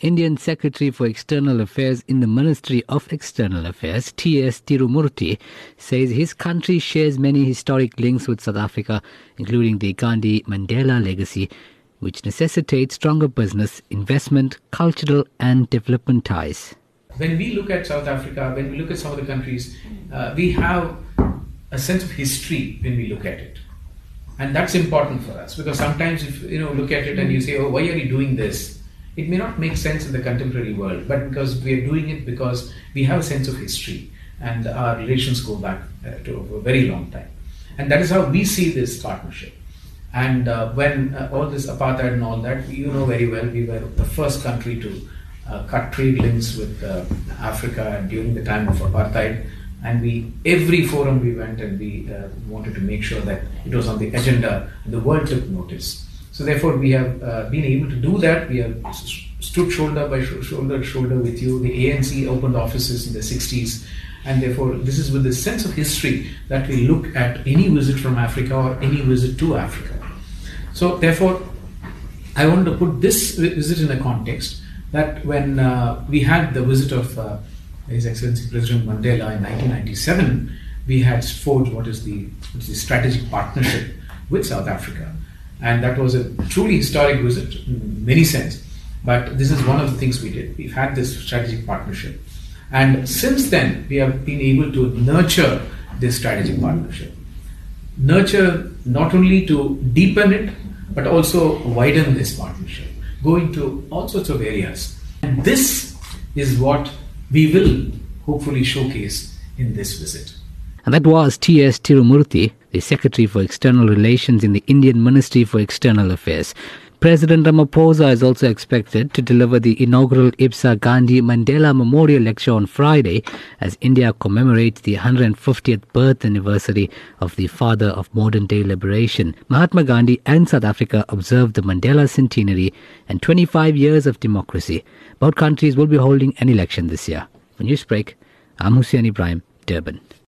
Indian Secretary for External Affairs in the Ministry of External Affairs, T.S. Tirumurti, says his country shares many historic links with South Africa, including the Gandhi-Mandela legacy, which necessitates stronger business, investment, cultural and development ties. When we look at South Africa, when we look at some of the countries, we have a sense of history when we look at it. And that's important for us, because sometimes if look at it and you say, oh, why are you doing this? It may not make sense in the contemporary world, but because we are doing it because we have a sense of history and our relations go back to a very long time. And that is how we see this partnership. And when all this apartheid and all that, you know very well, we were the first country to cut trade links with Africa during the time of apartheid. And every forum we went, and we wanted to make sure that it was on the agenda and the world took notice. So therefore we have been able to do that. We have stood shoulder by shoulder with you. The ANC opened offices in the 60s, and therefore this is with the sense of history that we look at any visit from Africa or any visit to Africa. So therefore I want to put this visit in a context that when we had the visit of His Excellency President Mandela in 1997, we had forged what is the strategic partnership with South Africa. And that was a truly historic visit in many sense. But this is one of the things we did. We've had this strategic partnership. And since then, we have been able to nurture this strategic partnership. Nurture not only to deepen it, but also widen this partnership, go into all sorts of areas. And this is what we will hopefully showcase in this visit. And that was T.S. Tirumurti, the Secretary for External Relations in the Indian Ministry for External Affairs. President Ramaphosa is also expected to deliver the inaugural Ibsa Gandhi Mandela Memorial Lecture on Friday as India commemorates the 150th birth anniversary of the father of modern-day liberation. Mahatma Gandhi and South Africa observed the Mandela centenary and 25 years of democracy. Both countries will be holding an election this year. For Newsbreak, I'm Hoosen Ebrahim, Durban.